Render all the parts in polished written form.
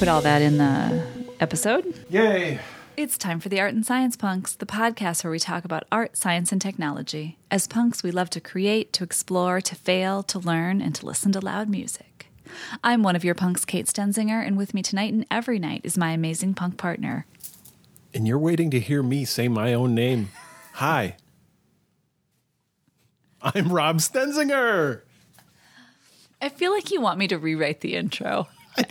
put all that in the episode. Yay! It's time for the Art and Science Punks, the podcast where we talk about art, science, and technology. As punks, we love to create, to explore, to fail, to learn, and to listen to loud music. I'm one of your punks, Kate Stenzinger, and with me tonight and every night is my amazing punk partner. And you're waiting to hear me say my own name. Hi. I'm Rob Stenzinger. I feel like you want me to rewrite the intro. I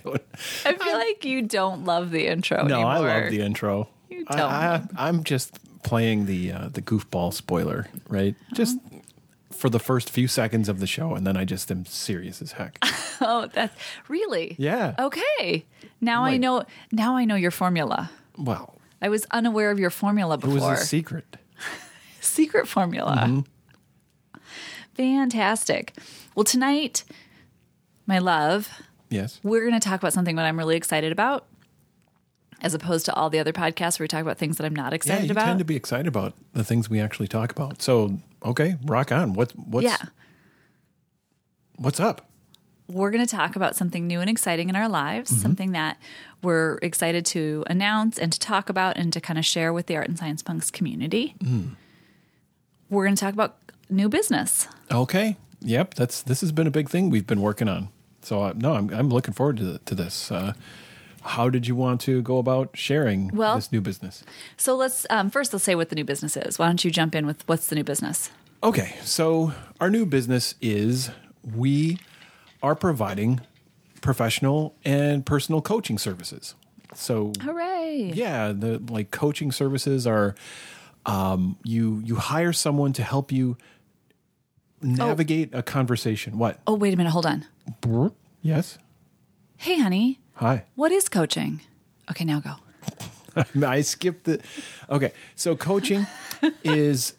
feel like you don't love the intro anymore. No, I love the intro. You don't. I'm just playing the goofball spoiler, right? Just for the first few seconds of the show, and then I just am serious as heck. Oh, that's really? Yeah. Okay. Now I know your formula. Well, I was unaware of your formula before. It was a secret. Secret formula. Mm-hmm. Fantastic. Well, tonight, my love. Yes. We're going to talk about something that I'm really excited about, as opposed to all the other podcasts where we talk about things that I'm not excited about. Yeah, you tend to be excited about the things we actually talk about. So, okay, rock on. What's up? We're going to talk about something new and exciting in our lives, mm-hmm. something that we're excited to announce and to talk about and to kind of share with the Art and Science Punks community. Mm. We're going to talk about new business. Okay. Yep. This has been a big thing we've been working on. So, I'm looking forward to this. How did you want to go about sharing this new business? So let's say what the new business is. Why don't you jump in with what's the new business? Okay. So our new business is we are providing professional and personal coaching services. So hooray! Yeah, the coaching services are you hire someone to help you navigate a conversation. What? Oh, wait a minute. Hold on. Yes. Hey, honey. Hi. What is coaching? Okay, now go. I skipped the... Okay, so coaching is...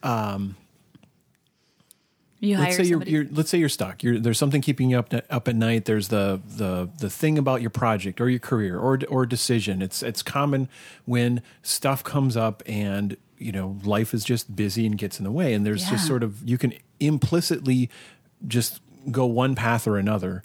You hire somebody. Let's say you're stuck. There's something keeping you up at night. There's the thing about your project or your career or decision. It's common when stuff comes up and, you know, life is just busy and gets in the way. And there's just sort of... You can implicitly just... go one path or another,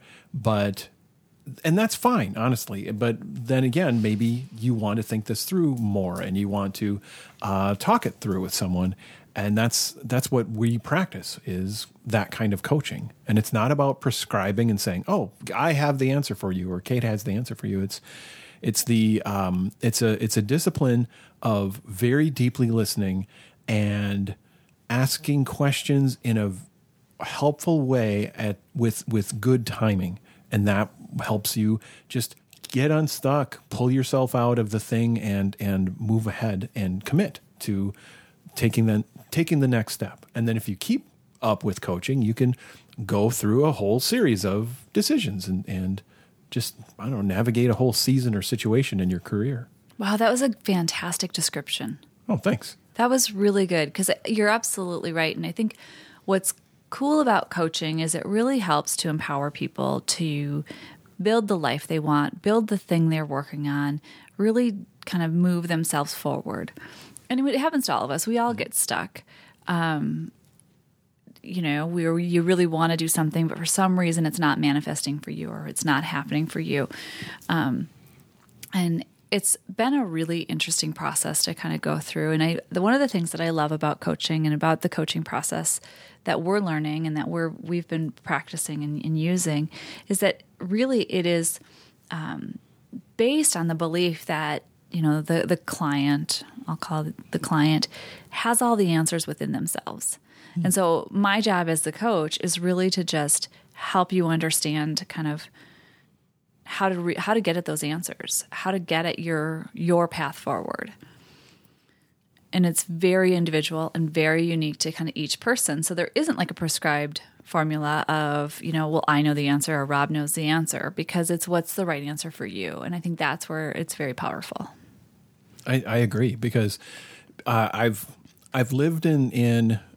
and that's fine, honestly. But then again, maybe you want to think this through more and you want to talk it through with someone. And that's what we practice is that kind of coaching. And it's not about prescribing and saying, oh, I have the answer for you or Kate has the answer for you. It's a discipline of very deeply listening and asking questions in a helpful way with good timing, and that helps you just get unstuck, pull yourself out of the thing and move ahead and commit to taking the next step. And then if you keep up with coaching, you can go through a whole series of decisions and just, I don't know, navigate a whole season or situation in your career. Wow, that was a fantastic description. Oh, thanks. That was really good because you're absolutely right. And I think what's cool about coaching is it really helps to empower people to build the life they want, build the thing they're working on, really kind of move themselves forward. And it happens to all of us. We all get stuck. You really want to do something, but for some reason it's not manifesting for you or it's not happening for you. And it's been a really interesting process to kind of go through. And one of the things that I love about coaching and about the coaching process that we're learning and that we've been practicing and using is that really it is based on the belief that, you know, the client, I'll call it the client, has all the answers within themselves. Mm-hmm. And so my job as the coach is really to just help you understand kind of how to get at those answers, how to get at your path forward. And it's very individual and very unique to kind of each person. So there isn't like a prescribed formula of, you know, well, I know the answer or Rob knows the answer, because it's what's the right answer for you. And I think that's where it's very powerful. I agree because I've lived I've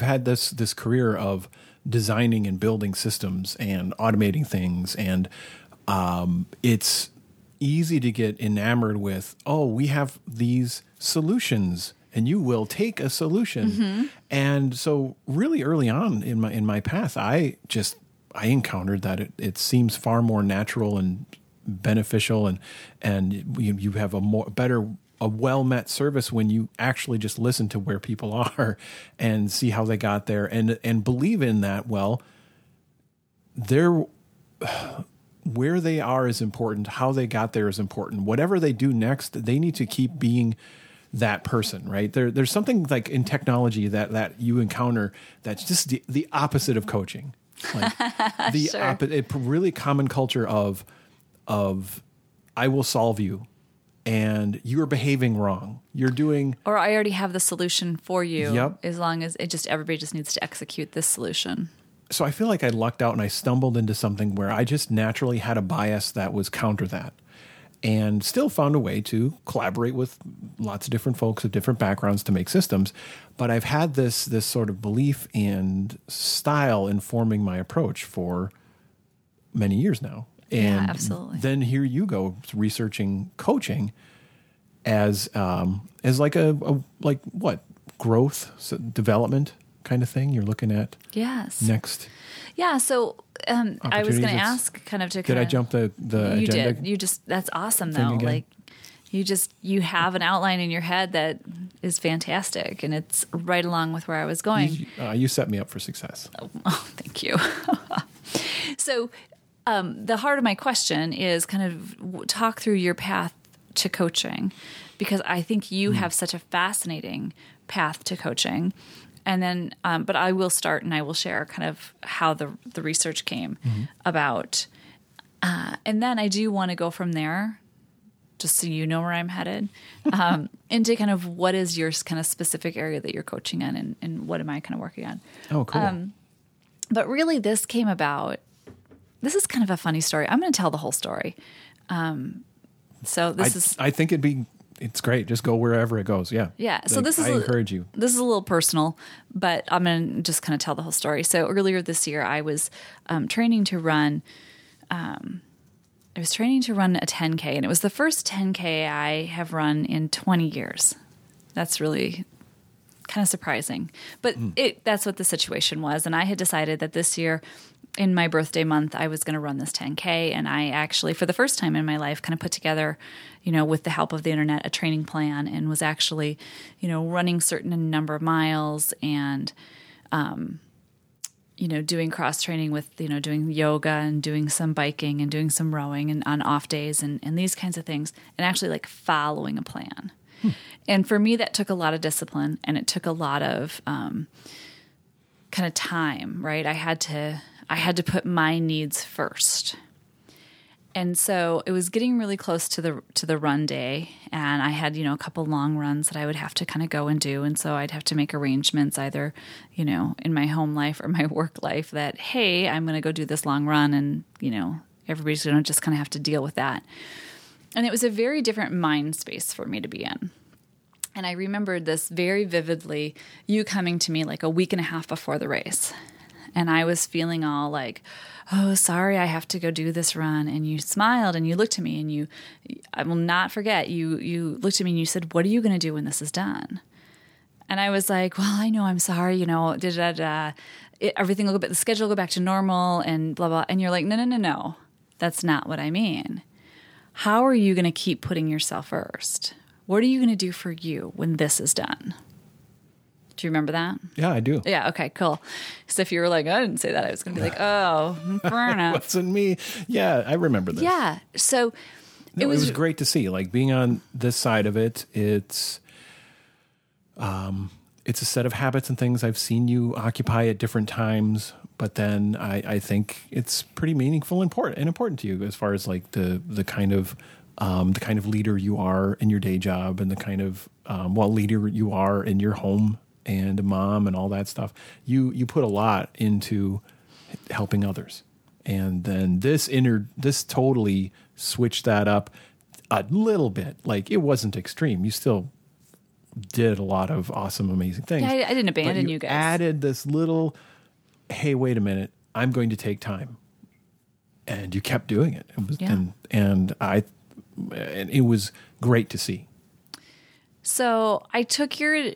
had this career of designing and building systems and automating things. And it's easy to get enamored with, oh, we have these solutions and you will take a solution. Mm-hmm. And so really early on in my path, I encountered that it seems far more natural and beneficial, and you have a well-met service when you actually just listen to where people are and see how they got there, and believe in that. Well, they're where they are is important. How they got there is important. Whatever they do next, they need to keep being that person, right? There's something like in technology that you encounter that's just the opposite of coaching. Like the sure. A really common culture of I will solve you, and you are behaving wrong. You're doing, or I already have the solution for you. Yep. As long as everybody just needs to execute this solution. So I feel like I lucked out and I stumbled into something where I just naturally had a bias that was counter that, and still found a way to collaborate with lots of different folks of different backgrounds to make systems. But I've had this sort of belief and style informing my approach for many years now. And yeah, absolutely. Then here you go researching coaching as like growth, so development kind of thing you're looking at. Yes. Next. Yeah. So I was going to ask I jump the you agenda? Did. You just, that's awesome though. Like you have an outline in your head that is fantastic, and it's right along with where I was going. You set me up for success. Oh thank you. So the heart of my question is talk through your path to coaching, because I think you have such a fascinating path to coaching. And then, but I will start and I will share how the research came about. And then I do want to go from there, just so you know where I'm headed, into what is your specific area that you're coaching in, and what am I working on. Oh, cool. But really this came about, this is a funny story. I'm going to tell the whole story. I think it's great. Just go wherever it goes. Yeah. Yeah. So I encourage you. This is a little personal, but I'm going to just tell the whole story. So earlier this year, I was training to run. I was training to run a 10K, and it was the first 10K I have run in 20 years. That's really kind of surprising, but that's what the situation was. And I had decided that this year, in my birthday month, I was going to run this 10K, and I actually, for the first time in my life, put together, with the help of the internet, a training plan, and was actually, running certain number of miles and, doing cross training with, doing yoga and doing some biking and doing some rowing and on off days and these kinds of things, and actually following a plan. And for me, that took a lot of discipline, and it took a lot of time, right? I had to put my needs first. And so it was getting really close to the run day, and I had, a couple long runs that I would have to go and do. And so I'd have to make arrangements either, in my home life or my work life that, hey, I'm going to go do this long run, and, everybody's going to just have to deal with that. And it was a very different mind space for me to be in. And I remembered this very vividly, you coming to me a week and a half before the race. And I was feeling all oh, sorry, I have to go do this run. And you smiled and you looked at me, and I will not forget, you looked at me and you said, what are you going to do when this is done? And I was like, well, I know, I'm sorry, everything will go back, the schedule will go back to normal and blah, blah. And you're like, no, that's not what I mean. How are you going to keep putting yourself first? What are you going to do for you when this is done? Do you remember that? Yeah, I do. Yeah, okay, cool. So if you were I didn't say that, I was going to be oh, fair enough. Wasn't me. Yeah, I remember this. Yeah, so it was great to see. Being on this side of it, it's a set of habits and things I've seen you occupy at different times, but then I think it's pretty meaningful and important to you as far as the kind of leader you are in your day job, and the kind of leader you are in your home and mom and all that stuff. You put a lot into helping others, and then this totally switched that up a little bit. It wasn't extreme. You still did a lot of awesome, amazing things. Yeah, I didn't abandon you guys. Added this little, hey, wait a minute, I'm going to take time, and you kept doing it. And it was great to see. So I took your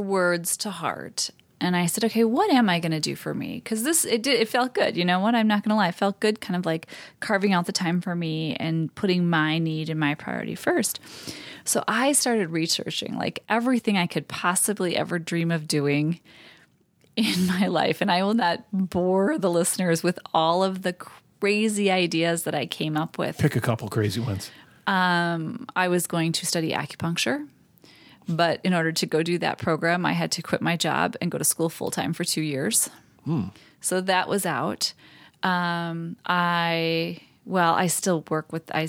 words to heart, And I said, okay, what am I going to do for me? Because it felt good. You know what? I'm not going to lie. It felt good kind of like carving out the time for me and putting my need and my priority first. So I started researching like everything I could possibly ever dream of doing in my life. And I will not bore the listeners with all of the crazy ideas that I came up with. Pick a couple crazy ones. I was going to study acupuncture. But in order to go do that program, I had to quit my job and go to school full-time for 2 years. So that was out. I still work with, I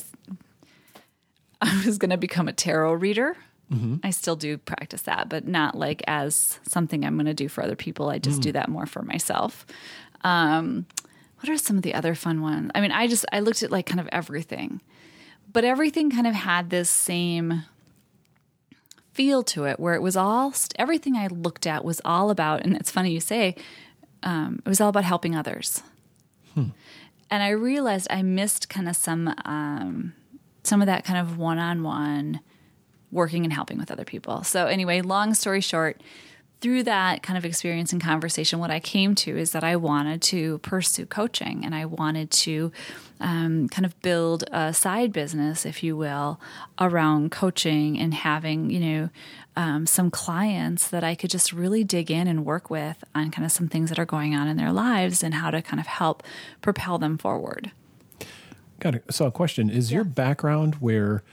was going to become a tarot reader. Mm-hmm. I still do practice that, but not like as something I'm going to do for other people. I just do that more for myself. What are some of the other fun ones? I mean, I looked at like kind of everything, but everything kind of had this same feel to it, where it was all everything I looked at was all about, and it's funny you say, it was all about helping others. And I realized I missed kind of some of that kind of one-on-one working and helping with other people. So anyway, long story short, through that kind of experience and conversation, what I came to is that I wanted to pursue coaching, and I wanted to kind of build a side business, if you will, around coaching and having, some clients that I could just really dig in and work with on kind of some things that are going on in their lives and how to kind of help propel them forward. Got it. So a question, is your background where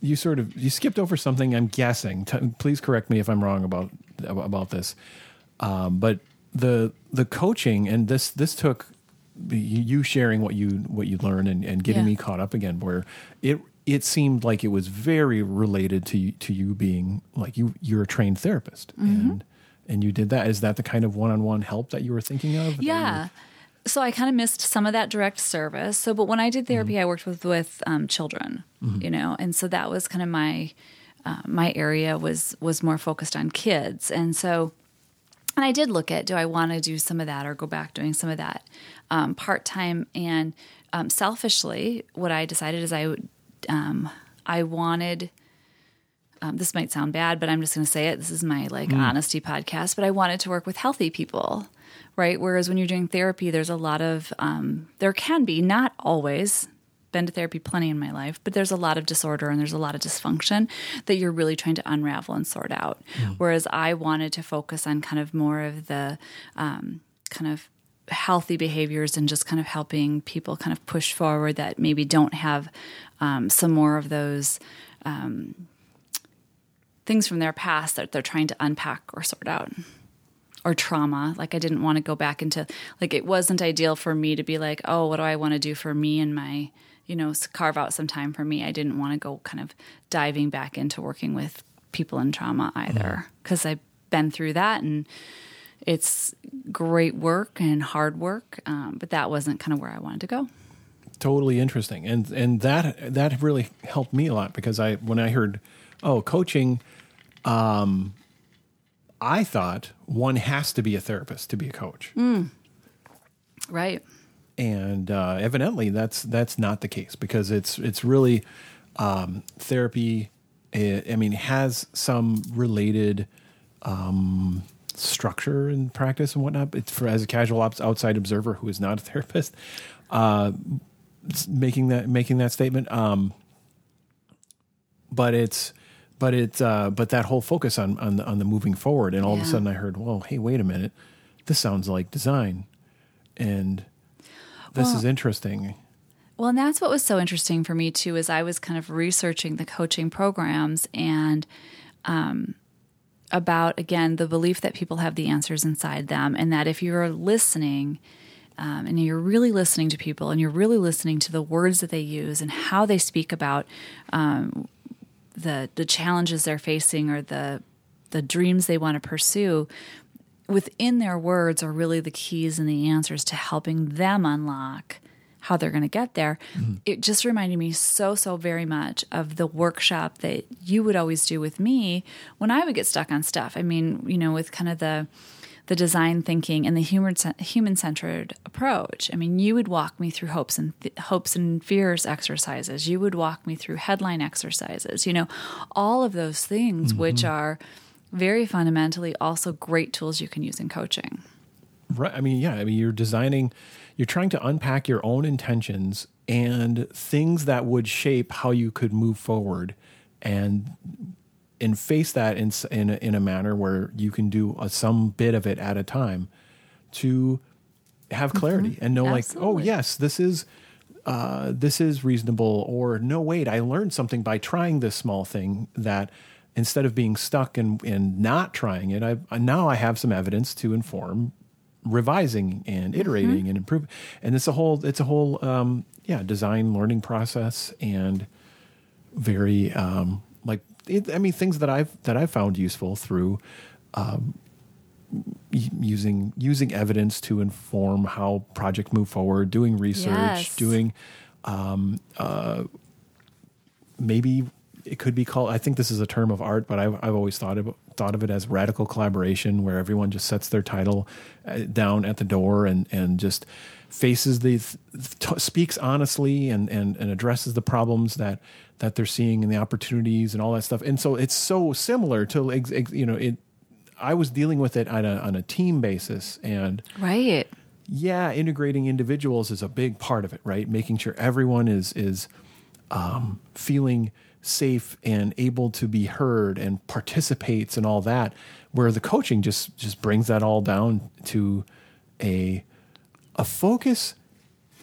you you skipped over something, I'm guessing. Please correct me if I'm wrong about this. But the coaching and this took you sharing what you learn and getting me caught up again, where it seemed like it was very related to you being like you're a trained therapist and you did that. Is that the kind of one-on-one help that you were thinking of? Yeah. So I kind of missed some of that direct service. So, but when I did therapy, I worked with children, and so that was kind of my area was more focused on kids. And so, and I did look at, do I want to do some of that or go back doing some of that part-time? And selfishly, what I decided is I wanted, this might sound bad, but I'm just going to say it. This is my honesty podcast, but I wanted to work with healthy people, right? Whereas when you're doing therapy, there's a lot of, there can be, not always, been to therapy plenty in my life, but there's a lot of disorder and there's a lot of dysfunction that you're really trying to unravel and sort out. Mm. Whereas I wanted to focus on kind of more of the kind of healthy behaviors and just kind of helping people kind of push forward that maybe don't have some more of those things from their past that they're trying to unpack or sort out. Or trauma. Like I didn't want to go back into, like it wasn't ideal for me to be like, oh, what do I want to do for me and my, carve out some time for me. I didn't want to go kind of diving back into working with people in trauma either, because I've been through that and it's great work and hard work, but that wasn't kind of where I wanted to go. Totally interesting. And that really helped me a lot, because when I heard, oh, coaching, I thought one has to be a therapist to be a coach. Mm. Right. And evidently that's not the case, because it's really therapy, has some related structure and practice and whatnot. It's for, as a casual outside observer who is not a therapist, making that statement. But that whole focus on the moving forward, and all of a sudden I heard, well, hey, wait a minute, this sounds like design, and this is interesting. Well, and that's what was so interesting for me too, is I was kind of researching the coaching programs and about, again, the belief that people have the answers inside them, and that if you're listening. And you're really listening to people, and you're really listening to the words that they use and how they speak about the challenges they're facing or the dreams they want to pursue, within their words are really the keys and the answers to helping them unlock how they're going to get there. Mm-hmm. It just reminded me so very much of the workshop that you would always do with me when I would get stuck on stuff. I mean, with kind of the design thinking and the human-centered approach. I mean, you would walk me through hopes and fears exercises. You would walk me through headline exercises. All of those things, which are very fundamentally also great tools you can use in coaching. Right. I mean, yeah. I mean, you're trying to unpack your own intentions and things that would shape how you could move forward and face that in a manner where you can do some bit of it at a time to have clarity and know Absolutely. Like, oh yes, this is reasonable, or no, wait, I learned something by trying this small thing that instead of being stuck and not trying it, now I have some evidence to inform revising and iterating and improving. And it's a whole design learning process, and very, things that I've found useful through, using evidence to inform how projects move forward, doing research, doing maybe it could be called, I think this is a term of art, but I've always thought of it as radical collaboration, where everyone just sets their title down at the door and just faces speaks honestly and addresses the problems that they're seeing and the opportunities and all that stuff. And so it's so similar to, I was dealing with it on a team basis, and right. Yeah. Integrating individuals is a big part of it, right? Making sure everyone is feeling safe and able to be heard and participates and all that, where the coaching just brings that all down to a focus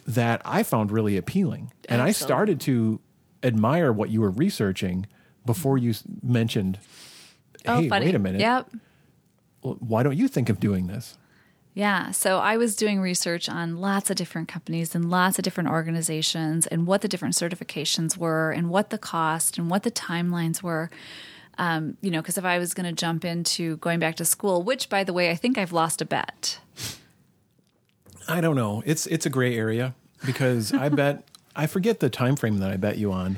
that I found really appealing. And Excellent. I started to admire what you were researching before you mentioned, hey, wait a minute. Yep. Why don't you think of doing this? Yeah. So I was doing research on lots of different companies and lots of different organizations and what the different certifications were and what the cost and what the timelines were. Because if I was going to jump into going back to school, which, by the way, I think I've lost a bet. I don't know. It's a gray area, because I forget the time frame that I bet you on.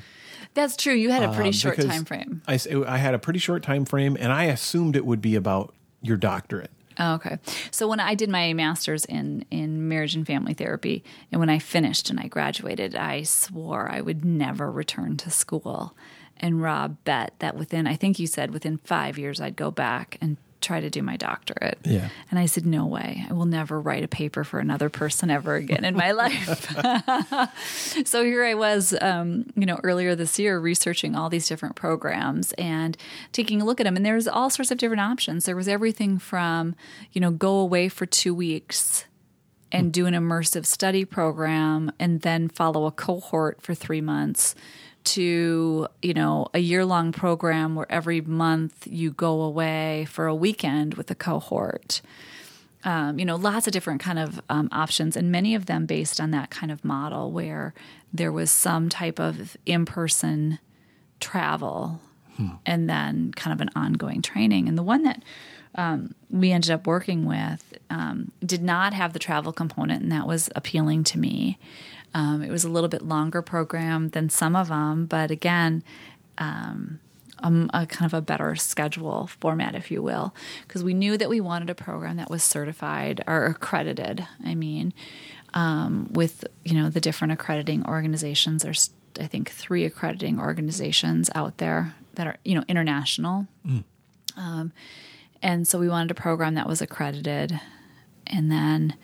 That's true. You had a pretty short time frame. I had a pretty short time frame, and I assumed it would be about your doctorate. Oh, okay. So when I did my master's in marriage and family therapy, and when I finished and I graduated, I swore I would never return to school. And Rob bet that within 5 years, I'd go back and try to do my doctorate. Yeah. And I said, no way. I will never write a paper for another person ever again in my life. So here I was, earlier this year, researching all these different programs and taking a look at them. And there's all sorts of different options. There was everything from, go away for 2 weeks and do an immersive study program and then follow a cohort for 3 months, to, a year-long program where every month you go away for a weekend with a cohort. Lots of different kind of options, and many of them based on that kind of model where there was some type of in-person travel and then kind of an ongoing training. And the one that we ended up working with did not have the travel component, and that was appealing to me. It was a little bit longer program than some of them, but again, a kind of a better schedule format, if you will, because we knew that we wanted a program that was certified or accredited. With, the different accrediting organizations, there's, I think, 3 accrediting organizations out there that are, international. And so we wanted a program that was accredited, and then,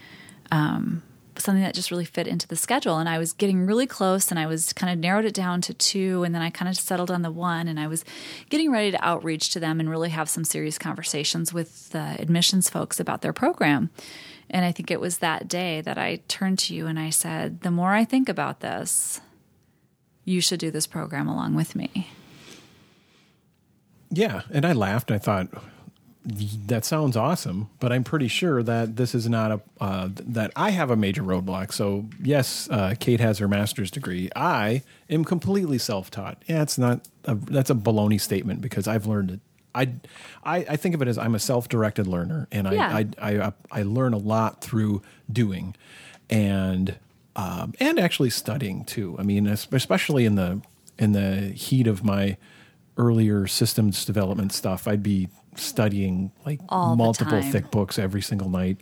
something that just really fit into the schedule. And I was getting really close, and I was kind of narrowed it down to 2, and then I kind of settled on the 1, and I was getting ready to outreach to them and really have some serious conversations with the admissions folks about their program. And I think it was that day that I turned to you and I said, the more I think about this, you should do this program along with me. Yeah. And I laughed. I thought, that sounds awesome, but I'm pretty sure that this is not that I have a major roadblock. So yes, Kate has her master's degree. I am completely self-taught. Yeah, that's a baloney statement, because I've learned it. I think of it as I'm a self-directed learner, and I learn a lot through doing and actually studying too. I mean, especially in the heat of my earlier systems development stuff, I'd be studying like multiple thick books every single night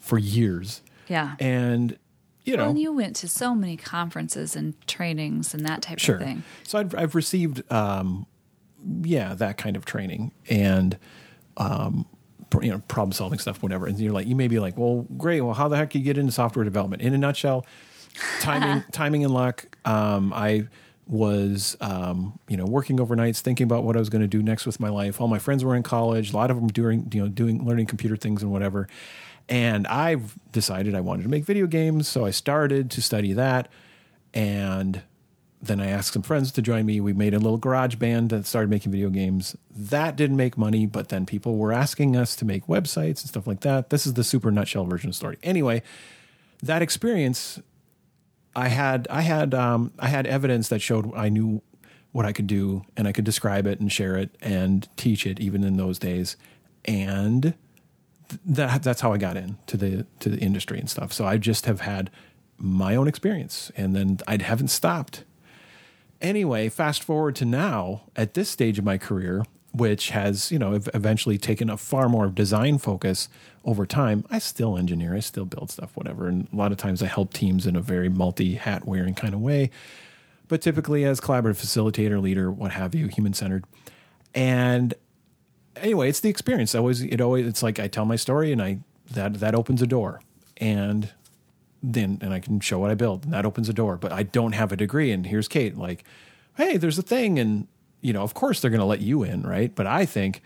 for years. Yeah. And, and you went to so many conferences and trainings and that type of thing. So I've received, that kind of training. And problem solving stuff, whatever. And you're like, you may be like, well, great. Well, how the heck do you get into software development? In a nutshell, timing and luck. I was, working overnights, thinking about what I was going to do next with my life. All my friends were in college. A lot of them learning computer things and whatever. And I've decided I wanted to make video games. So I started to study that. And then I asked some friends to join me. We made a little garage band that started making video games. That didn't make money, but then people were asking us to make websites and stuff like that. This is the super nutshell version of the story. Anyway, that experience, I had evidence that showed I knew what I could do, and I could describe it and share it and teach it even in those days. And that's how I got into the industry and stuff. So I just have had my own experience, and then I haven't stopped. Anyway, fast forward to now at this stage of my career, which has, eventually taken a far more design focus over time. I still engineer, I still build stuff, whatever. And a lot of times I help teams in a very multi-hat wearing kind of way, but typically as collaborative facilitator, leader, what have you, human-centered. And anyway, it's the experience. It's like I tell my story and that opens a door, and then I can show what I build, and that opens a door. But I don't have a degree, and here's Kate, like, hey, there's a thing, and of course they're going to let you in, right? But I think,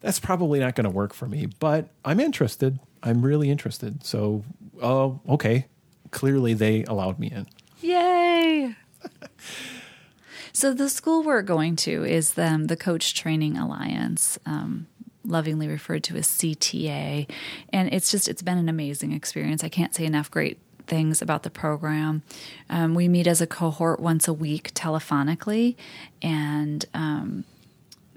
that's probably not going to work for me. But I'm interested. I'm really interested. So, okay, clearly they allowed me in. Yay! So the school we're going to is the Coach Training Alliance, lovingly referred to as CTA. And it's been an amazing experience. I can't say enough great things about the program. We meet as a cohort once a week telephonically. And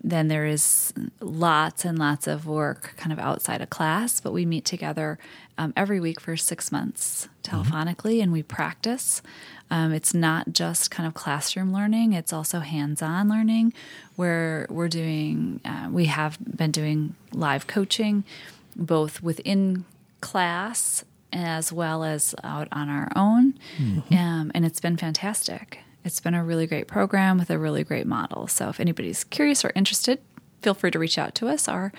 then there is lots and lots of work kind of outside of class, but we meet together every week for 6 months telephonically, and we practice. It's not just kind of classroom learning. It's also hands-on learning, where we have been doing live coaching, both within class as well as out on our own. And it's been fantastic. It's been a really great program with a really great model. So if anybody's curious or interested, feel free to reach out to us or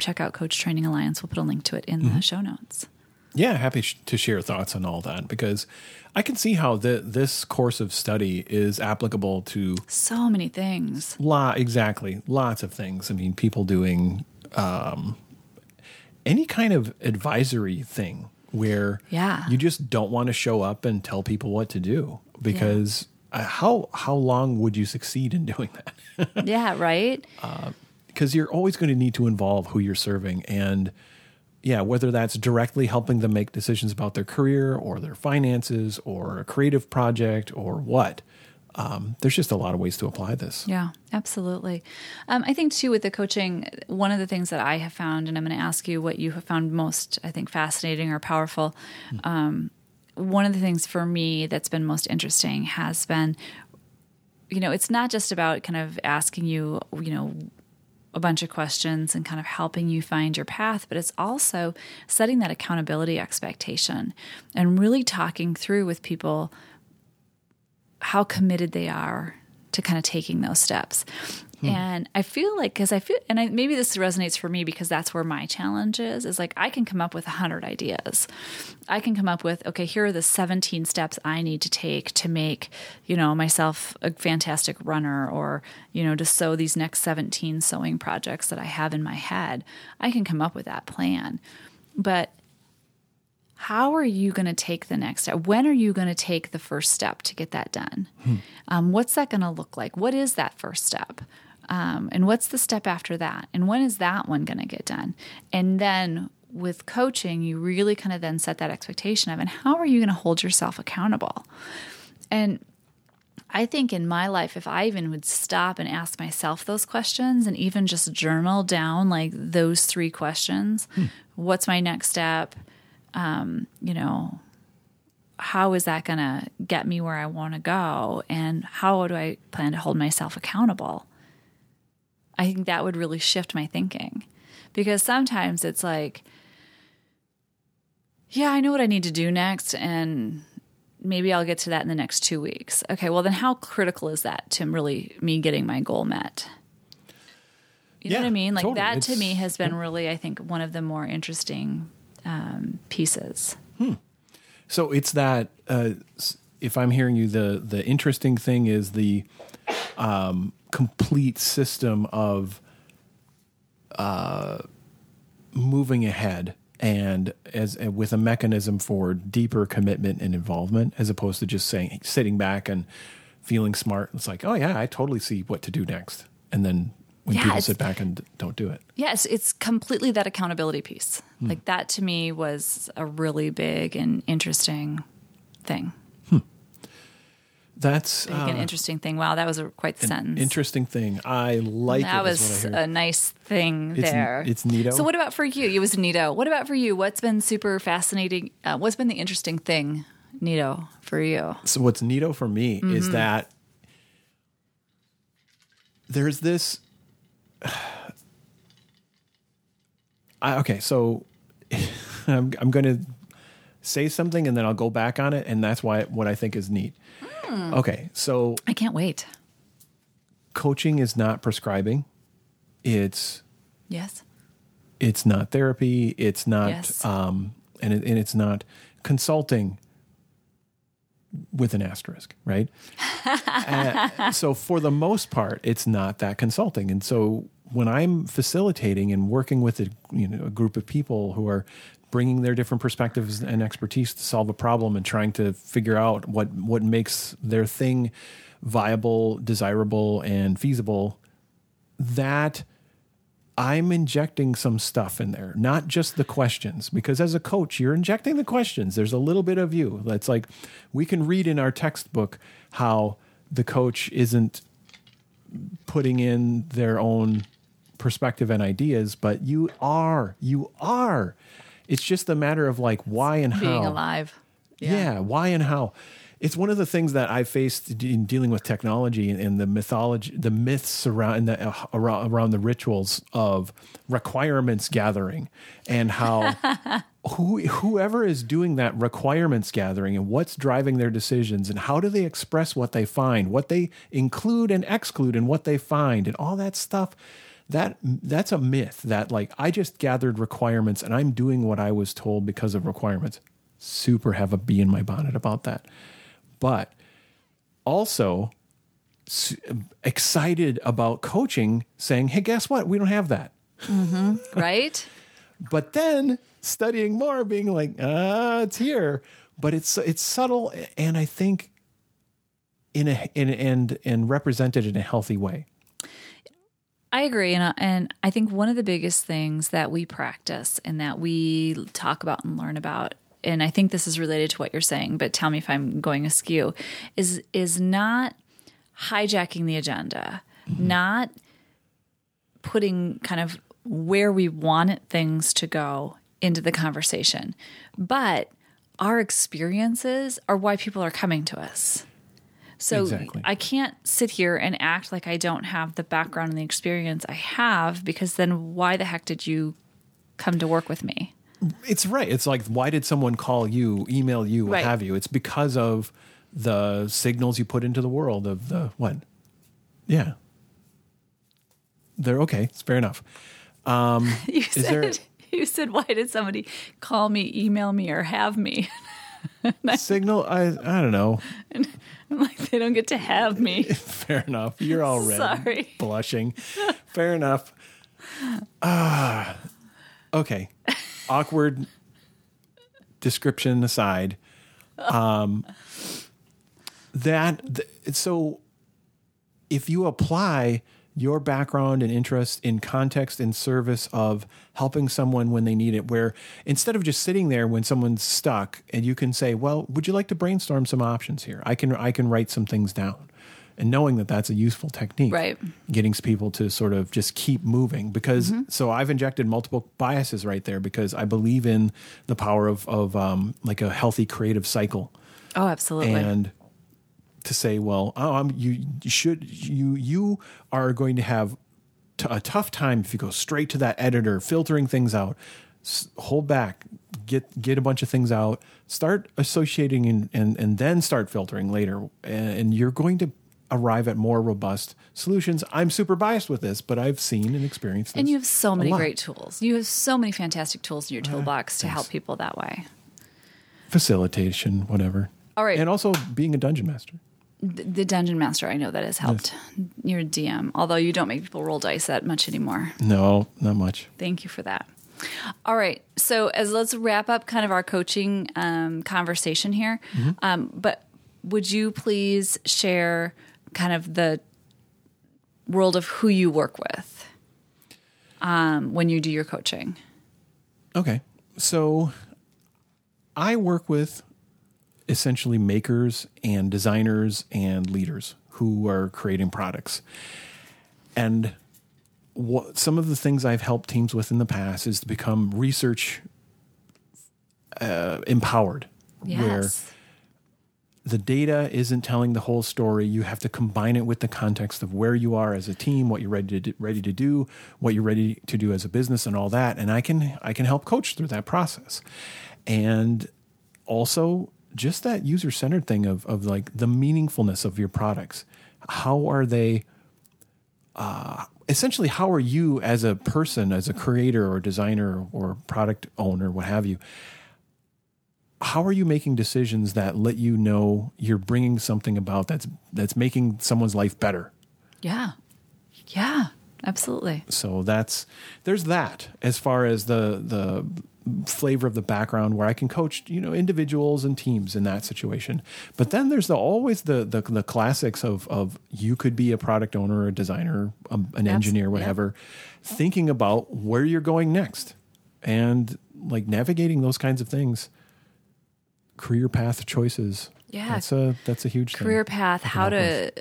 check out Coach Training Alliance. We'll put a link to it in the show notes. Yeah, happy to share thoughts on all that, because I can see how this course of study is applicable to so many things. Exactly. Lots of things. I mean, people doing any kind of advisory thing where you just don't want to show up and tell people what to do, because how long would you succeed in doing that? Yeah, right? Because you're always going to need to involve who you're serving, and whether that's directly helping them make decisions about their career or their finances or a creative project or what. There's just a lot of ways to apply this. Yeah, absolutely. I think, too, with the coaching, one of the things that I have found, and I'm going to ask you what you have found most, I think, fascinating or powerful. One of the things for me that's been most interesting has been, it's not just about kind of asking you, a bunch of questions and kind of helping you find your path, but it's also setting that accountability expectation and really talking through with people how committed they are to kind of taking those steps. And I feel like, maybe this resonates for me because that's where my challenge is like, I can come up with 100 ideas. I can come up with, okay, here are the 17 steps I need to take to make, myself a fantastic runner, or, to sew these next 17 sewing projects that I have in my head. I can come up with that plan. But how are you going to take the next step? When are you going to take the first step to get that done? What's that going to look like? What is that first step? And what's the step after that? And when is that one going to get done? And then with coaching, you really kind of then set that expectation of, and how are you going to hold yourself accountable? And I think in my life, if I even would stop and ask myself those questions and even just journal down like those 3 questions, what's my next step? How is that going to get me where I want to go? And how do I plan to hold myself accountable? I think that would really shift my thinking, because sometimes it's like, I know what I need to do next, and maybe I'll get to that in the next 2 weeks. Okay, well, then how critical is that to really me getting my goal met? You know what I mean? Like totally. That to me has been really, I think, one of the more interesting pieces. So it's that, if I'm hearing you, the interesting thing is the complete system of moving ahead and with a mechanism for deeper commitment and involvement, as opposed to just saying, sitting back and feeling smart. It's like, oh yeah, I totally see what to do next. And then when people sit back and don't do it. Yes. It's completely that accountability piece. Like that to me was a really big and interesting thing. That's an interesting thing. Wow, that was quite the sentence. Interesting thing. I like that. That was a nice thing there. It's neato. So what about for you? It was neato. What about for you? What's been super fascinating? What's been the interesting thing, neato, for you? So what's neato for me is that there's this... So I'm going to say something and then I'll go back on it. And that's why what I think is neat. Okay, so I can't wait. Coaching is not prescribing. It's it's not therapy. It's not and it's not consulting with an asterisk, right? So for the most part, it's not that consulting. And so when I'm facilitating and working with a group of people who are bringing their different perspectives and expertise to solve a problem and trying to figure out what makes their thing viable, desirable, and feasible, that I'm injecting some stuff in there, not just the questions, because as a coach, you're injecting the questions. There's a little bit of you. That's like, we can read in our textbook how the coach isn't putting in their own perspective and ideas, but you are. It's just a matter of like why and how. Being alive. Yeah, why and how. It's one of the things that I faced in dealing with technology and the mythology, the myths around the rituals of requirements gathering and how whoever is doing that requirements gathering and what's driving their decisions and how do they express what they find, what they include and exclude and what they find and all that stuff. That's a myth that like, I just gathered requirements and I'm doing what I was told because of requirements. Super have a bee in my bonnet about that. But also excited about coaching saying, hey, guess what? We don't have that. Mm-hmm. Right. But then studying more, being like, it's here, but it's subtle. And I think and represented in a healthy way. I agree. And I think one of the biggest things that we practice and that we talk about and learn about, and I think this is related to what you're saying, but tell me if I'm going askew, is not hijacking the agenda, not putting kind of where we want things to go into the conversation. But our experiences are why people are coming to us. So exactly. I can't sit here and act like I don't have the background and the experience I have, because then why the heck did you come to work with me? It's right. It's like, why did someone call you, email you, what have you? It's because of the signals you put into the world of the what? Yeah. They're okay. It's fair enough. You said, why did somebody call me, email me, or have me? Signal? I don't know. I'm like, they don't get to have me. Fair enough. You're all red. Sorry. Blushing. Fair enough. Okay. Awkward description aside. So if you apply your background and interest in context and service of helping someone when they need it, where instead of just sitting there when someone's stuck and you can say, well, would you like to brainstorm some options here? I can write some things down, and knowing that that's a useful technique, right? Getting people to sort of just keep moving because so I've injected multiple biases right there because I believe in the power of like a healthy creative cycle. Oh, absolutely. And to say, well, you are going to have a tough time if you go straight to that editor, filtering things out, hold back, get a bunch of things out, start associating and then start filtering later. And you're going to arrive at more robust solutions. I'm super biased with this, but I've seen and experienced this. And you have so many great tools. You have so many fantastic tools in your toolbox to help people that way. Facilitation, whatever. All right. And also being a dungeon master. The dungeon master, I know that has helped. Yes. You're a DM, although you don't make people roll dice that much anymore. No, not much. Thank you for that. All right. So let's wrap up kind of our coaching conversation here. Mm-hmm. But would you please share kind of the world of who you work with when you do your coaching? Okay. So I work with essentially makers and designers and leaders who are creating products. And some of the things I've helped teams with in the past is to become research empowered, yes, where the data isn't telling the whole story. You have to combine it with the context of where you are as a team, what you're ready to do, what you're ready to do as a business, and all that. And I can help coach through that process. And also just that user-centered thing of like the meaningfulness of your products. How are they? Essentially, how are you as a person, as a creator or designer or product owner, what have you, how are you making decisions that let you know you're bringing something about that's making someone's life better? Yeah. Yeah, absolutely. So there's that as far as the flavor of the background where I can coach, individuals and teams in that situation. But then there's always the classics of you could be a product owner or a designer, an engineer, whatever, thinking about where you're going next and like navigating those kinds of things, career path choices. Yeah. That's a huge career thing. Path, how to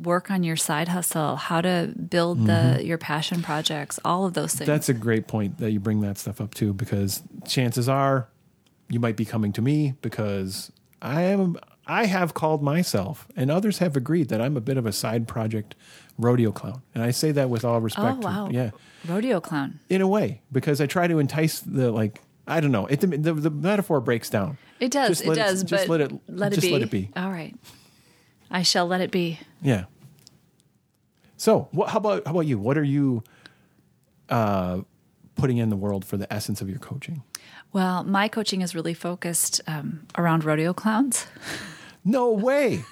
work on your side hustle, how to build your passion projects, all of those things. That's a great point that you bring that stuff up too, because chances are you might be coming to me because I have called myself and others have agreed that I'm a bit of a side project rodeo clown. And I say that with all respect. Oh, wow. Yeah. Rodeo clown. In a way, because I try to entice I don't know. The metaphor breaks down. It does. Let it be. All right. I shall let it be. Yeah. So how about you? What are you putting in the world for the essence of your coaching? Well, my coaching is really focused around rodeo clowns. No way.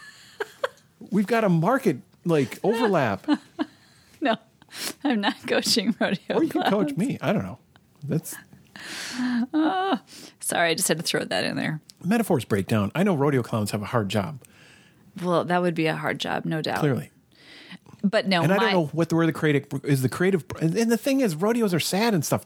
We've got a market overlap. No, I'm not coaching rodeo clowns. Or you can coach me. I don't know. That's... Oh, sorry, I just had to throw that in there. Metaphors break down. I know rodeo clowns have a hard job. Well, that would be a hard job, no doubt. Clearly. But no, I don't know where the creative and the thing is, rodeos are sad and stuff.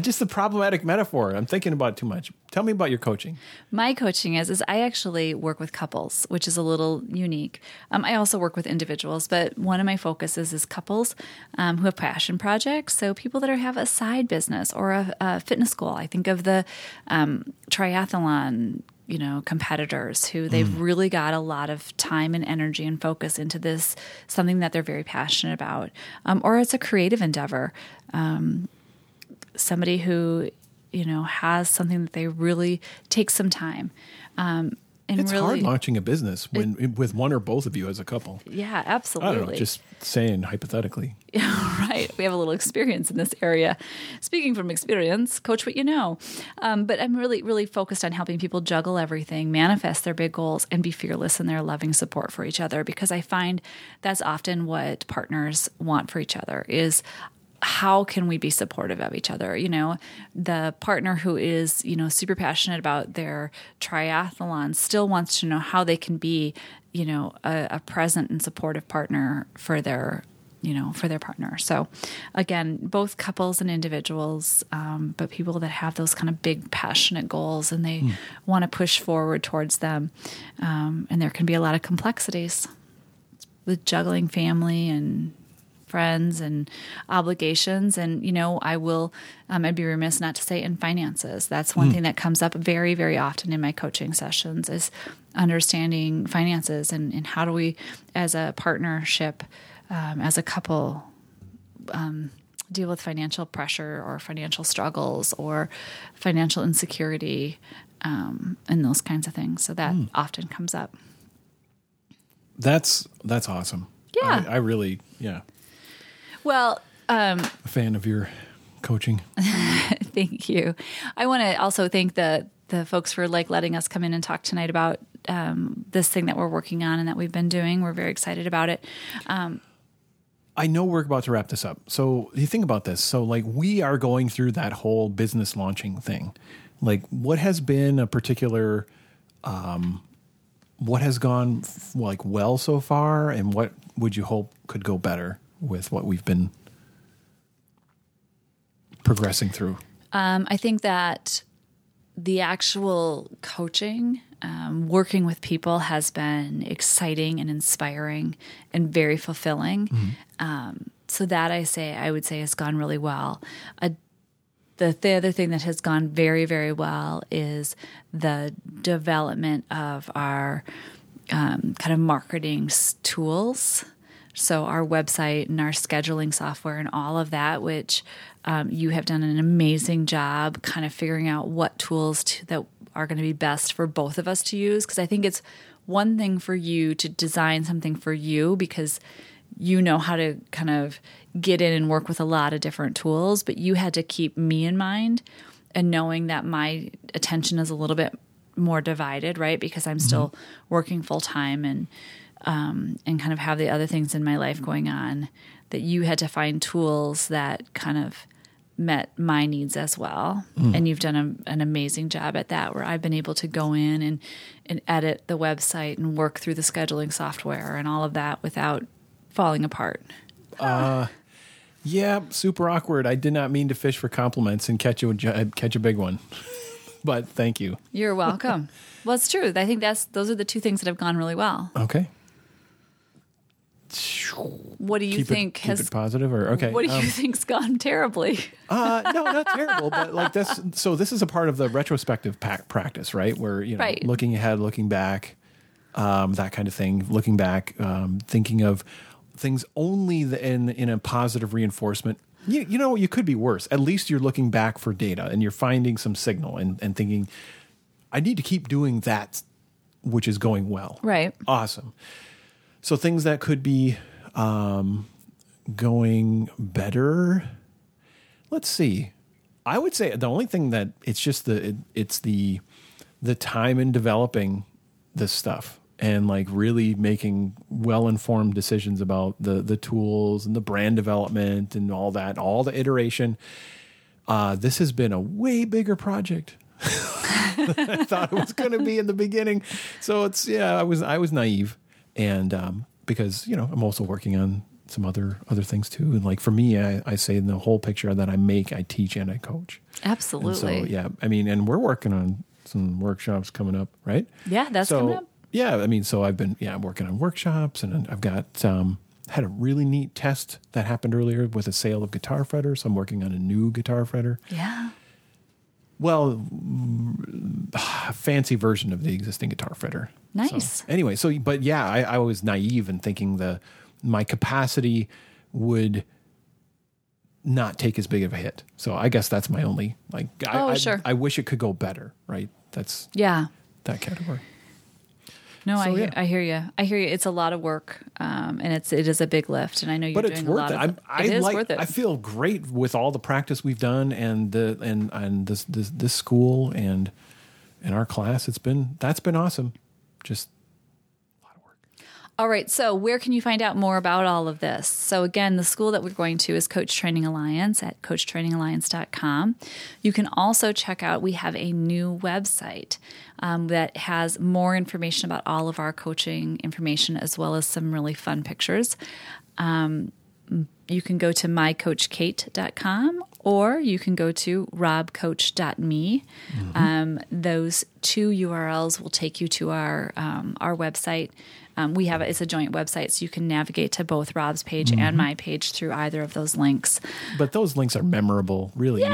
Just the problematic metaphor. I'm thinking about it too much. Tell me about your coaching. My coaching is I actually work with couples, which is a little unique. I also work with individuals, but one of my focuses is couples who have passion projects. So people that have a side business or a fitness goal. I think of the triathlon competitors who they've really got a lot of time and energy and focus into this, something that they're very passionate about. Or it's a creative endeavor. Somebody who, has something that they really take some time. And it's really hard launching a business with one or both of you as a couple. Yeah, absolutely. I don't know, just saying hypothetically. Yeah, right. We have a little experience in this area. Speaking from experience, coach what you know. But I'm really, really focused on helping people juggle everything, manifest their big goals, and be fearless in their loving support for each other, because I find that's often what partners want for each other is, how can we be supportive of each other? The partner who is, super passionate about their triathlon still wants to know how they can be, a present and supportive partner for their partner. So again, both couples and individuals, but people that have those kind of big passionate goals and they want to push forward towards them. And there can be a lot of complexities with juggling family and friends and obligations. And, I will, I'd be remiss not to say in finances. That's one thing that comes up very, very often in my coaching sessions is understanding finances and how do we, as a partnership, as a couple, deal with financial pressure or financial struggles or financial insecurity, and those kinds of things. So that often comes up. That's awesome. Yeah. I really, yeah. Well, a fan of your coaching. Thank you. I want to also thank the folks for like letting us come in and talk tonight about this thing that we're working on and that we've been doing. We're very excited about it. I know we're about to wrap this up. So you think about this. So like we are going through that whole business launching thing. Like what has been a particular, what has gone like well so far, and what would you hope could go better with what we've been progressing through? I think that the actual coaching, working with people has been exciting and inspiring and very fulfilling. Mm-hmm. So that I would say has gone really well. The other thing that has gone very, very well is the development of our kind of marketing tools. So our website and our scheduling software and all of that, which you have done an amazing job kind of figuring out what tools that are going to be best for both of us to use. Because I think it's one thing for you to design something for you because you know how to kind of get in and work with a lot of different tools, but you had to keep me in mind and knowing that my attention is a little bit more divided, right? Because I'm still working full time and kind of have the other things in my life going on, that you had to find tools that kind of met my needs as well. Mm. And you've done an amazing job at that, where I've been able to go in and edit the website and work through the scheduling software and all of that without falling apart. Yeah, super awkward. I did not mean to fish for compliments and catch a big one, but thank you. You're welcome. Well, it's true. I think those are the two things that have gone really well. Okay. What do you think positive or okay? What do you think's gone terribly? No, not terrible, but like this. So this is a part of the retrospective practice, right? Where looking ahead, looking back, that kind of thing. Looking back, thinking of things only in a positive reinforcement. You could be worse. At least you're looking back for data and you're finding some signal and thinking, I need to keep doing that, which is going well. Right. Awesome. So things that could be going better. Let's see. I would say the only thing that it's just the time in developing this stuff. And like really making well-informed decisions about the tools and the brand development and all that, all the iteration. This has been a way bigger project than I thought it was going to be in the beginning. So it's I was naive, and because I'm also working on some other things too. And like for me, I say in the whole picture that I make, I teach, and I coach. Absolutely. And so and we're working on some workshops coming up, right? Yeah, coming up. Yeah, so I've been working on workshops, and I've got had a really neat test that happened earlier with a sale of guitar fretters. I'm working on a new guitar fretter. Yeah. Well, a fancy version of the existing guitar fretter. Nice. So, anyway, I was naive in thinking my capacity would not take as big of a hit. So I guess that's my only sure. I wish it could go better, right? That's that category. No, I hear you. I hear you. It's a lot of work, and it is a big lift. And I know you're doing a lot of it. But it's worth it. I feel great with all the practice we've done and this school and our class. That's been awesome. Just a lot of work. All right. So where can you find out more about all of this? So again, the school that we're going to is Coach Training Alliance at coachtrainingalliance.com. You can also check out, we have a new website. That has more information about all of our coaching information, as well as some really fun pictures. You can go to mycoachkate.com, or you can go to robcoach.me. Mm-hmm. Those two URLs will take you to our website. It's a joint website, so you can navigate to both Rob's page mm-hmm. and my page through either of those links. But those links are memorable, really easy.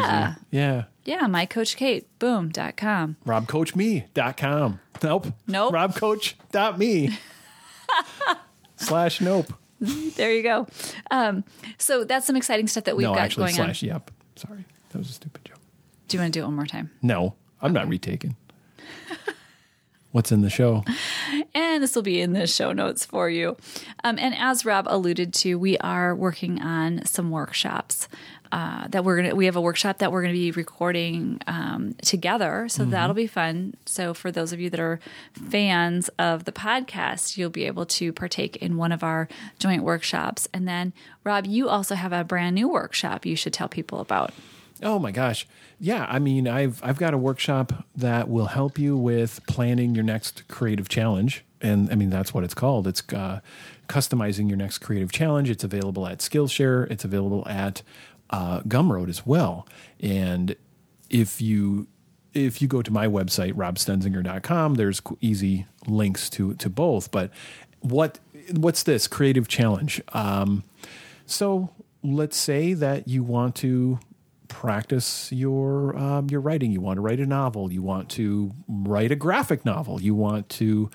Yeah. Yeah, mycoachkate.com. robcoachme.com. Nope. robcoach.me. /nope. There you go. So that's some exciting stuff that we've got going on. Yep. Sorry. That was a stupid joke. Do you want to do it one more time? No, I'm not retaking. What's in the show? and this will be in the show notes for you. And as Rob alluded to, we are working on some workshops. We have a workshop that we're going to be recording together, so that'll be fun. So for those of you that are fans of the podcast, you'll be able to partake in one of our joint workshops. And then, Rob, you also have a brand new workshop you should tell people about. Oh my gosh. Yeah. I mean, I've got a workshop that will help you with planning your next creative challenge. And I mean, that's what it's called. It's customizing your next creative challenge. It's available at Skillshare. It's available at Gumroad as well. And if you go to my website, robstenzinger.com, there's easy links to both. But what's this creative challenge? So let's say that you want to practice your writing. You want to write a novel. You want to write a graphic novel. You want to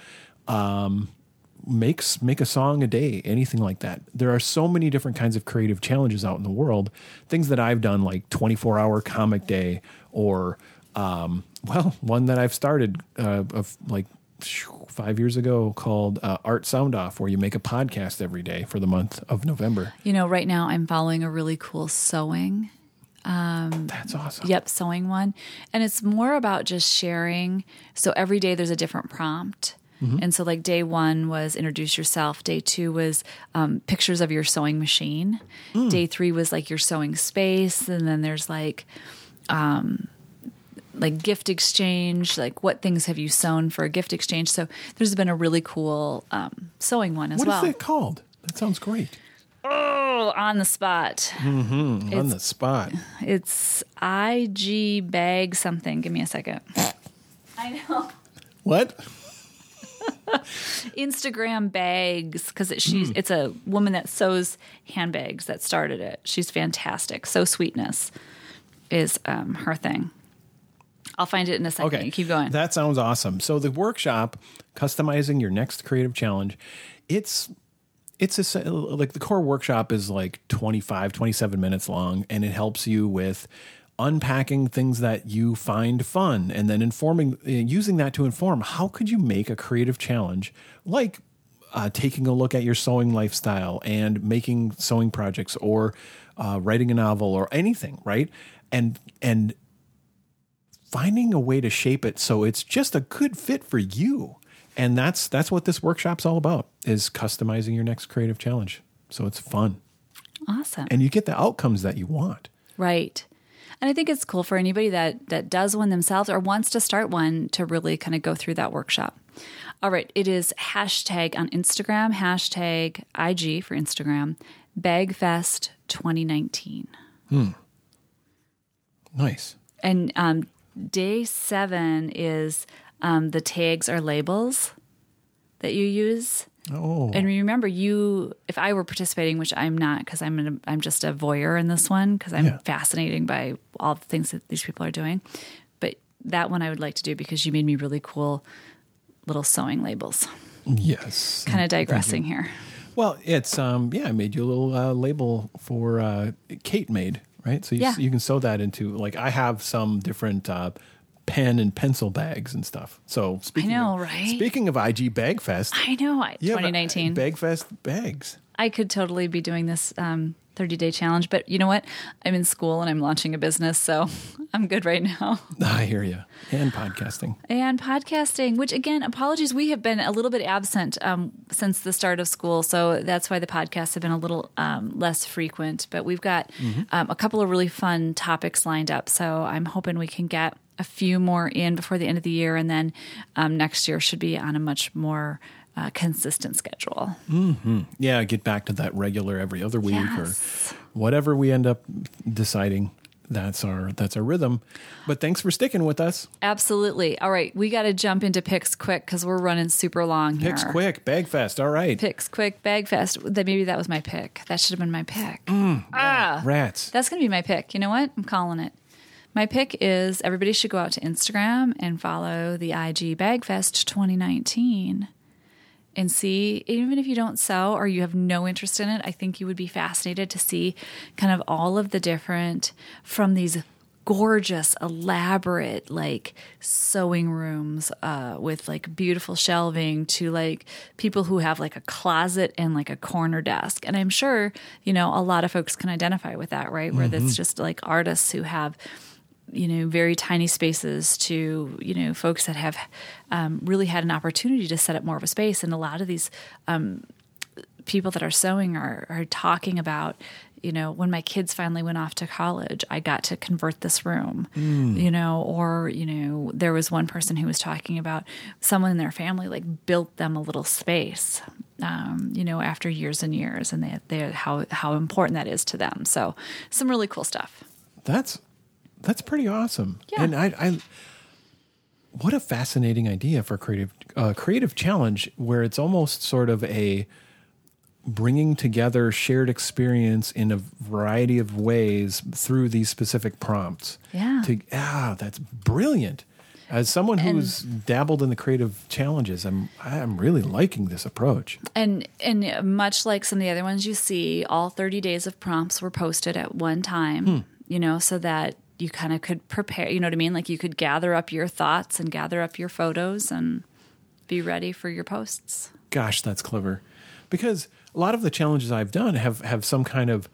make a song a day, anything like that. There are so many different kinds of creative challenges out in the world, things that I've done like 24-hour comic day or, one that I've started like 5 years ago called Art Sound Off, where you make a podcast every day for the month of November. You know, right now I'm following a really cool sewing that's awesome. Yep, sewing one. And it's more about just sharing. So every day there's a different prompt. Mm-hmm. And so like day one was introduce yourself. Day two was pictures of your sewing machine. Mm. Day three was like your sewing space. And then there's like gift exchange, like what things have you sewn for a gift exchange. So there's been a really cool sewing one as well. What is that called? That sounds great. Oh, on the spot. Mm-hmm. On the spot. It's IG bag something. Give me a second. I know. What? Instagram bags, because it's a woman that sews handbags that started it. She's fantastic. Sew Sweetness is her thing. I'll find it in a second. Okay. Keep going. That sounds awesome. So the workshop, customizing your next creative challenge, it's like the core workshop is like 25, 27 minutes long, and it helps you with unpacking things that you find fun and then using that to inform how could you make a creative challenge, like taking a look at your sewing lifestyle and making sewing projects or writing a novel or anything, right? And finding a way to shape it so it's just a good fit for you. And that's what this workshop's all about, is customizing your next creative challenge. So it's fun. Awesome. And you get the outcomes that you want. Right. And I think it's cool for anybody that does one themselves or wants to start one to really kind of go through that workshop. All right. It is hashtag on Instagram, hashtag IG for Instagram, BagFest 2019. Hmm. Nice. And day 7 is... the tags are labels that you use. Oh. And remember, if I were participating, which I'm not, because I'm just a voyeur in this one, because I'm fascinated by all the things that these people are doing. But that one I would like to do because you made me really cool little sewing labels. Yes. Kind of digressing here. Well, it's, I made you a little label for Kate made, right? So you can sew that into, like, I have some different... pen and pencil bags and stuff. So speaking of IG BagFest, I know 2019 BagFest bags. I could totally be doing this 30-day challenge, but you know what? I'm in school and I'm launching a business, so I'm good right now. I hear you. And podcasting, which again, apologies, we have been a little bit absent since the start of school, so that's why the podcasts have been a little less frequent. But we've got a couple of really fun topics lined up, so I'm hoping we can get a few more in before the end of the year, and then next year should be on a much more consistent schedule. Mm-hmm. Yeah, get back to that regular every other week or whatever we end up deciding. That's our rhythm. But thanks for sticking with us. Absolutely. All right, we got to jump into picks quick because we're running super long here. Picks quick, BagFest. All right. Picks quick, BagFest. Maybe that was my pick. That should have been my pick. Rats. That's going to be my pick. You know what? I'm calling it. My pick is everybody should go out to Instagram and follow the IG BagFest 2019 and see, even if you don't sew or you have no interest in it, I think you would be fascinated to see kind of all of the different, from these gorgeous, elaborate, like sewing rooms with like beautiful shelving to like people who have like a closet and like a corner desk. And I'm sure, you know, a lot of folks can identify with that, right? Where that's just like artists who have, you know, very tiny spaces to, you know, folks that have really had an opportunity to set up more of a space. And a lot of these people that are sewing are talking about, you know, when my kids finally went off to college, I got to convert this room, you know, or, you know, there was one person who was talking about someone in their family, like, built them a little space, you know, after years and years, and they how important that is to them. So some really cool stuff. That's pretty awesome. Yeah. And I what a fascinating idea for creative challenge, where it's almost sort of a bringing together shared experience in a variety of ways through these specific prompts. Yeah. That's brilliant. As someone who's dabbled in the creative challenges, I'm really liking this approach. And much like some of the other ones you see, all 30 days of prompts were posted at one time, you know, so that you kind of could prepare, you know what I mean? Like, you could gather up your thoughts and gather up your photos and be ready for your posts. Gosh, that's clever. Because a lot of the challenges I've done have some kind of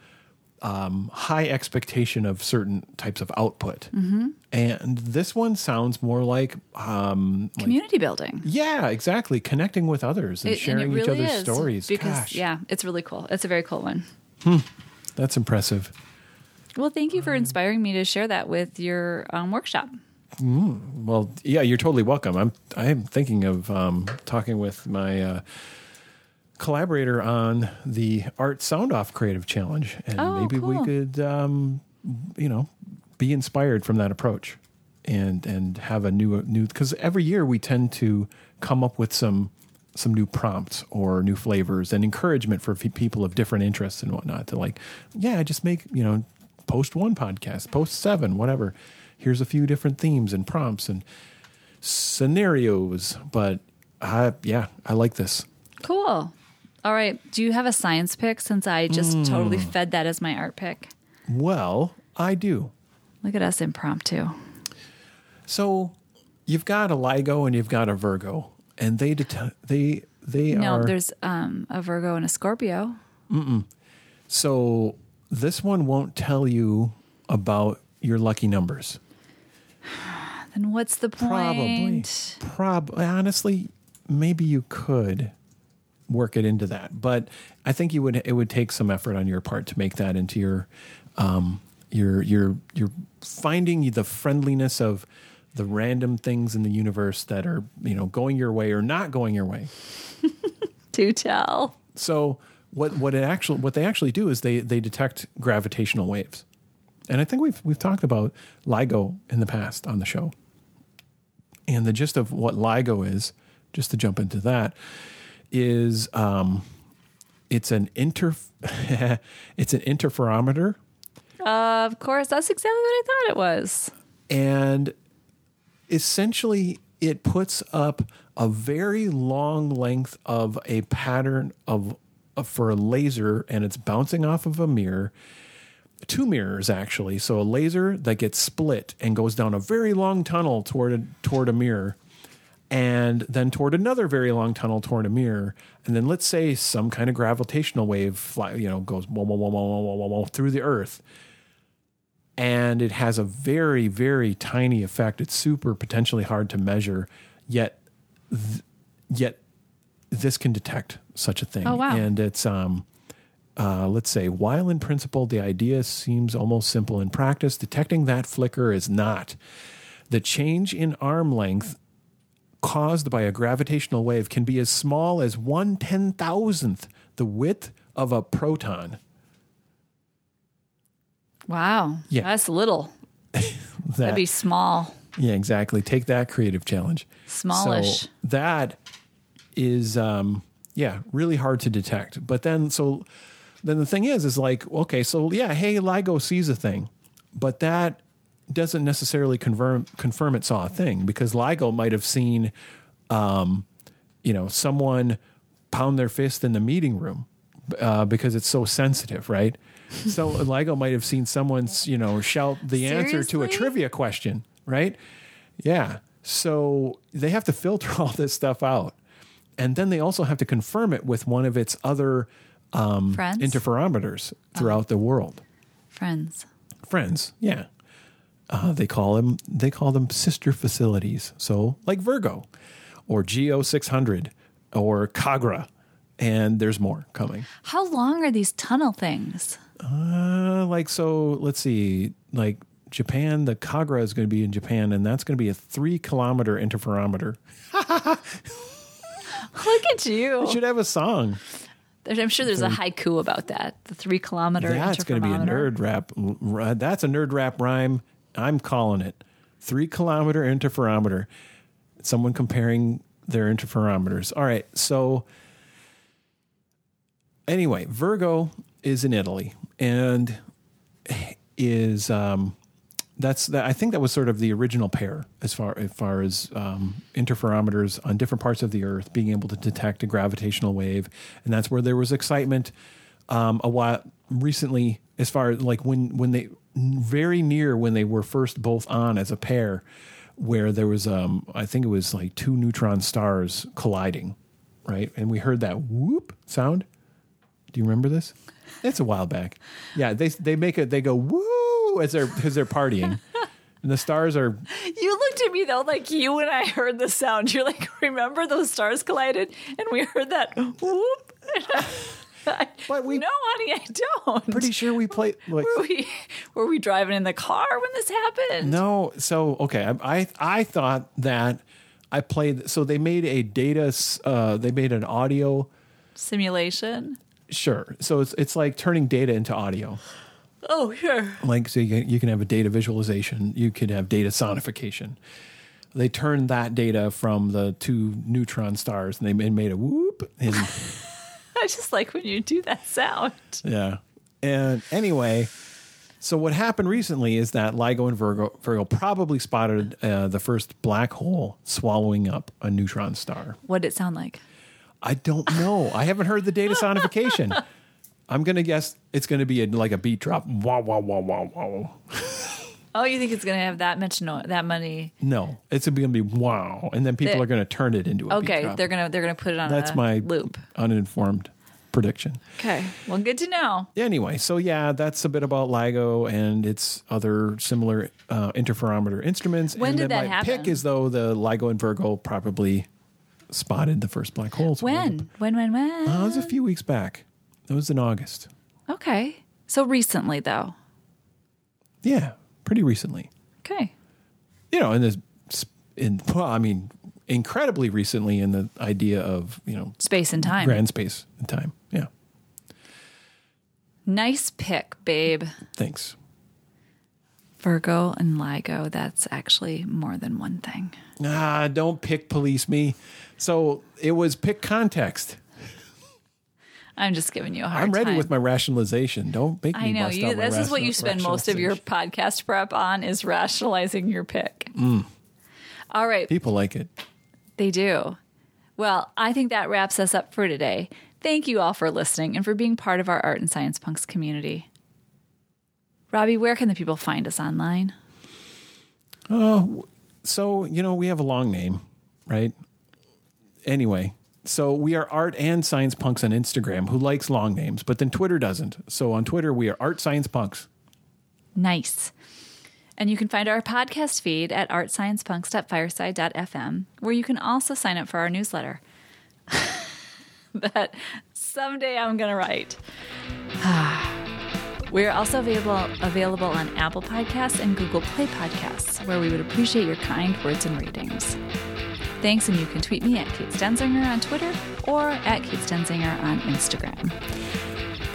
high expectation of certain types of output. Mm-hmm. And this one sounds more like... community building. Yeah, exactly. Connecting with others and sharing and really each other's stories. Because, yeah, it's really cool. It's a very cool one. That's impressive. Well, thank you for inspiring me to share that with your workshop. Well, yeah, you're totally welcome. I'm thinking of talking with my... collaborator on the Art Sound Off Creative Challenge, and maybe we could, you know, be inspired from that approach, and have a new because every year we tend to come up with some new prompts or new flavors and encouragement for people of different interests and whatnot to, like, just make, you know, post one podcast, post seven, whatever. Here's a few different themes and prompts and scenarios, but I like this. Cool. All right. Do you have a science pick, since I just totally fed that as my art pick? Well, I do. Look at us impromptu. So you've got a LIGO and you've got a Virgo, and they are... No, there's a Virgo and a Scorpio. So this one won't tell you about your lucky numbers. Then what's the point? Probably. Honestly, maybe you could work it into that, but I think it would take some effort on your part to make that into your finding the friendliness of the random things in the universe that are, you know, going your way or not going your way. Do tell. So what they actually do is they detect gravitational waves, and I think we've talked about LIGO in the past on the show, and the gist of what LIGO is, just to jump into that, is it's an it's an interferometer. Of course, that's exactly what I thought it was. And essentially, it puts up a very long length of a pattern of for a laser, and it's bouncing off of a mirror, two mirrors actually. So a laser that gets split and goes down a very long tunnel toward a mirror. And then toward another very long tunnel toward a mirror. And then let's say some kind of gravitational wave goes through the earth. And it has a very, very tiny effect. It's super potentially hard to measure, yet this can detect such a thing. Oh, wow. And it's, let's say, while in principle the idea seems almost simple in practice, detecting that flicker is not. The change in arm length caused by a gravitational wave can be as small as 1/10,000th the width of a proton. Wow. Yeah. That's little. That'd be small. Yeah, exactly. Take that, creative challenge. Smallish. So that is, really hard to detect. But then the thing is like, okay, so yeah, hey, LIGO sees a thing, but that doesn't necessarily confirm it saw a thing, because LIGO might have seen, someone pound their fist in the meeting room, because it's so sensitive, right? So LIGO might have seen someone's, shout the answer to a trivia question, right? Yeah. So they have to filter all this stuff out. And then they also have to confirm it with one of its other interferometers throughout the world. Friends, yeah. They call them sister facilities. So like Virgo or Geo600 or Kagra. And there's more coming. How long are these tunnel things? Let's see. Like Japan, the Kagra is going to be in Japan, and that's going to be a 3-kilometer interferometer. Look at you. You should have a song. I'm sure there's a haiku about that. The 3-kilometer interferometer. That's going to be a nerd rap. That's a nerd rap rhyme. I'm calling it. 3-kilometer interferometer. Someone comparing their interferometers. All right. So anyway, Virgo is in Italy and is I think that was sort of the original pair as far as interferometers on different parts of the Earth being able to detect a gravitational wave, and that's where there was excitement a while recently as far as like when they were first both on as a pair, where there was I think it was like two neutron stars colliding, right? And we heard that whoop sound. Do you remember this? It's a while back. Yeah, they go whoop. Because they're partying, and the stars are. You looked at me though, like you and I heard the sound. You're like, remember those stars collided, and we heard that whoop. No, honey, I don't. Pretty sure we played. Like, were we driving in the car when this happened? No. So okay, I thought that I played. So they made a data. They made an audio simulation. Sure. So it's like turning data into audio. Oh, sure. Like, so you can have a data visualization. You could have data sonification. They turned that data from the two neutron stars, and they made a whoop. And I just like when you do that sound. Yeah. And anyway, so what happened recently is that LIGO and Virgo probably spotted the first black hole swallowing up a neutron star. What'd it sound like? I don't know. I haven't heard the data sonification. I'm going to guess it's going to be like a beat drop. Wow, wow, wow, wow, wow. Oh, you think it's going to have that much noise, that money? No, it's going to be wow. And then people are going to turn it into a beat drop. Okay, they're going to put it on That's my loop. Uninformed prediction. Okay, well, good to know. Anyway, so yeah, that's a bit about LIGO and its other similar interferometer instruments. When did that happen? My pick is, though, the LIGO and Virgo probably spotted the first black holes. When? It was a few weeks back. It was in August. Okay. So recently, though. Yeah, pretty recently. Okay. Incredibly recently in the idea of, space and time. Grand space and time. Yeah. Nice pick, babe. Thanks. Virgo and LIGO, that's actually more than one thing. Ah, don't pick police me. So it was pick context. I'm just giving you a hard time. I'm ready with my rationalization. Don't make me bust out my rationalization. This is what you spend most of your podcast prep on, is rationalizing your pick. Mm. All right. People like it. They do. Well, I think that wraps us up for today. Thank you all for listening and for being part of our Art and Science Punks community. Robbie, where can the people find us online? So we have a long name, right? Anyway. So we are Art and Science Punks on Instagram, who likes long names, but then Twitter doesn't. So on Twitter, we are Art Science Punks. Nice. And you can find our podcast feed at artsciencepunks.fireside.fm, where you can also sign up for our newsletter that someday I'm going to write. We're also available on Apple Podcasts and Google Play Podcasts, where we would appreciate your kind words and ratings. Thanks, and you can tweet me at Kate Stenzinger on Twitter or at Kate Stenzinger on Instagram.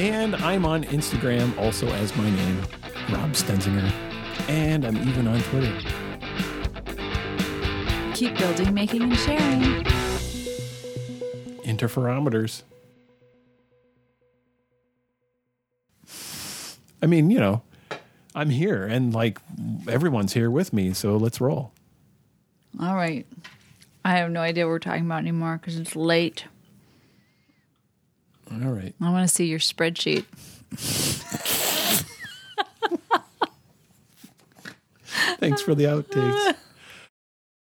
And I'm on Instagram also as my name, Rob Stenzinger. And I'm even on Twitter. Keep building, making, and sharing. Interferometers. I mean, I'm here, and everyone's here with me, so let's roll. All right. I have no idea what we're talking about anymore because it's late. All right. right. I want to see your spreadsheet. Thanks for the outtakes.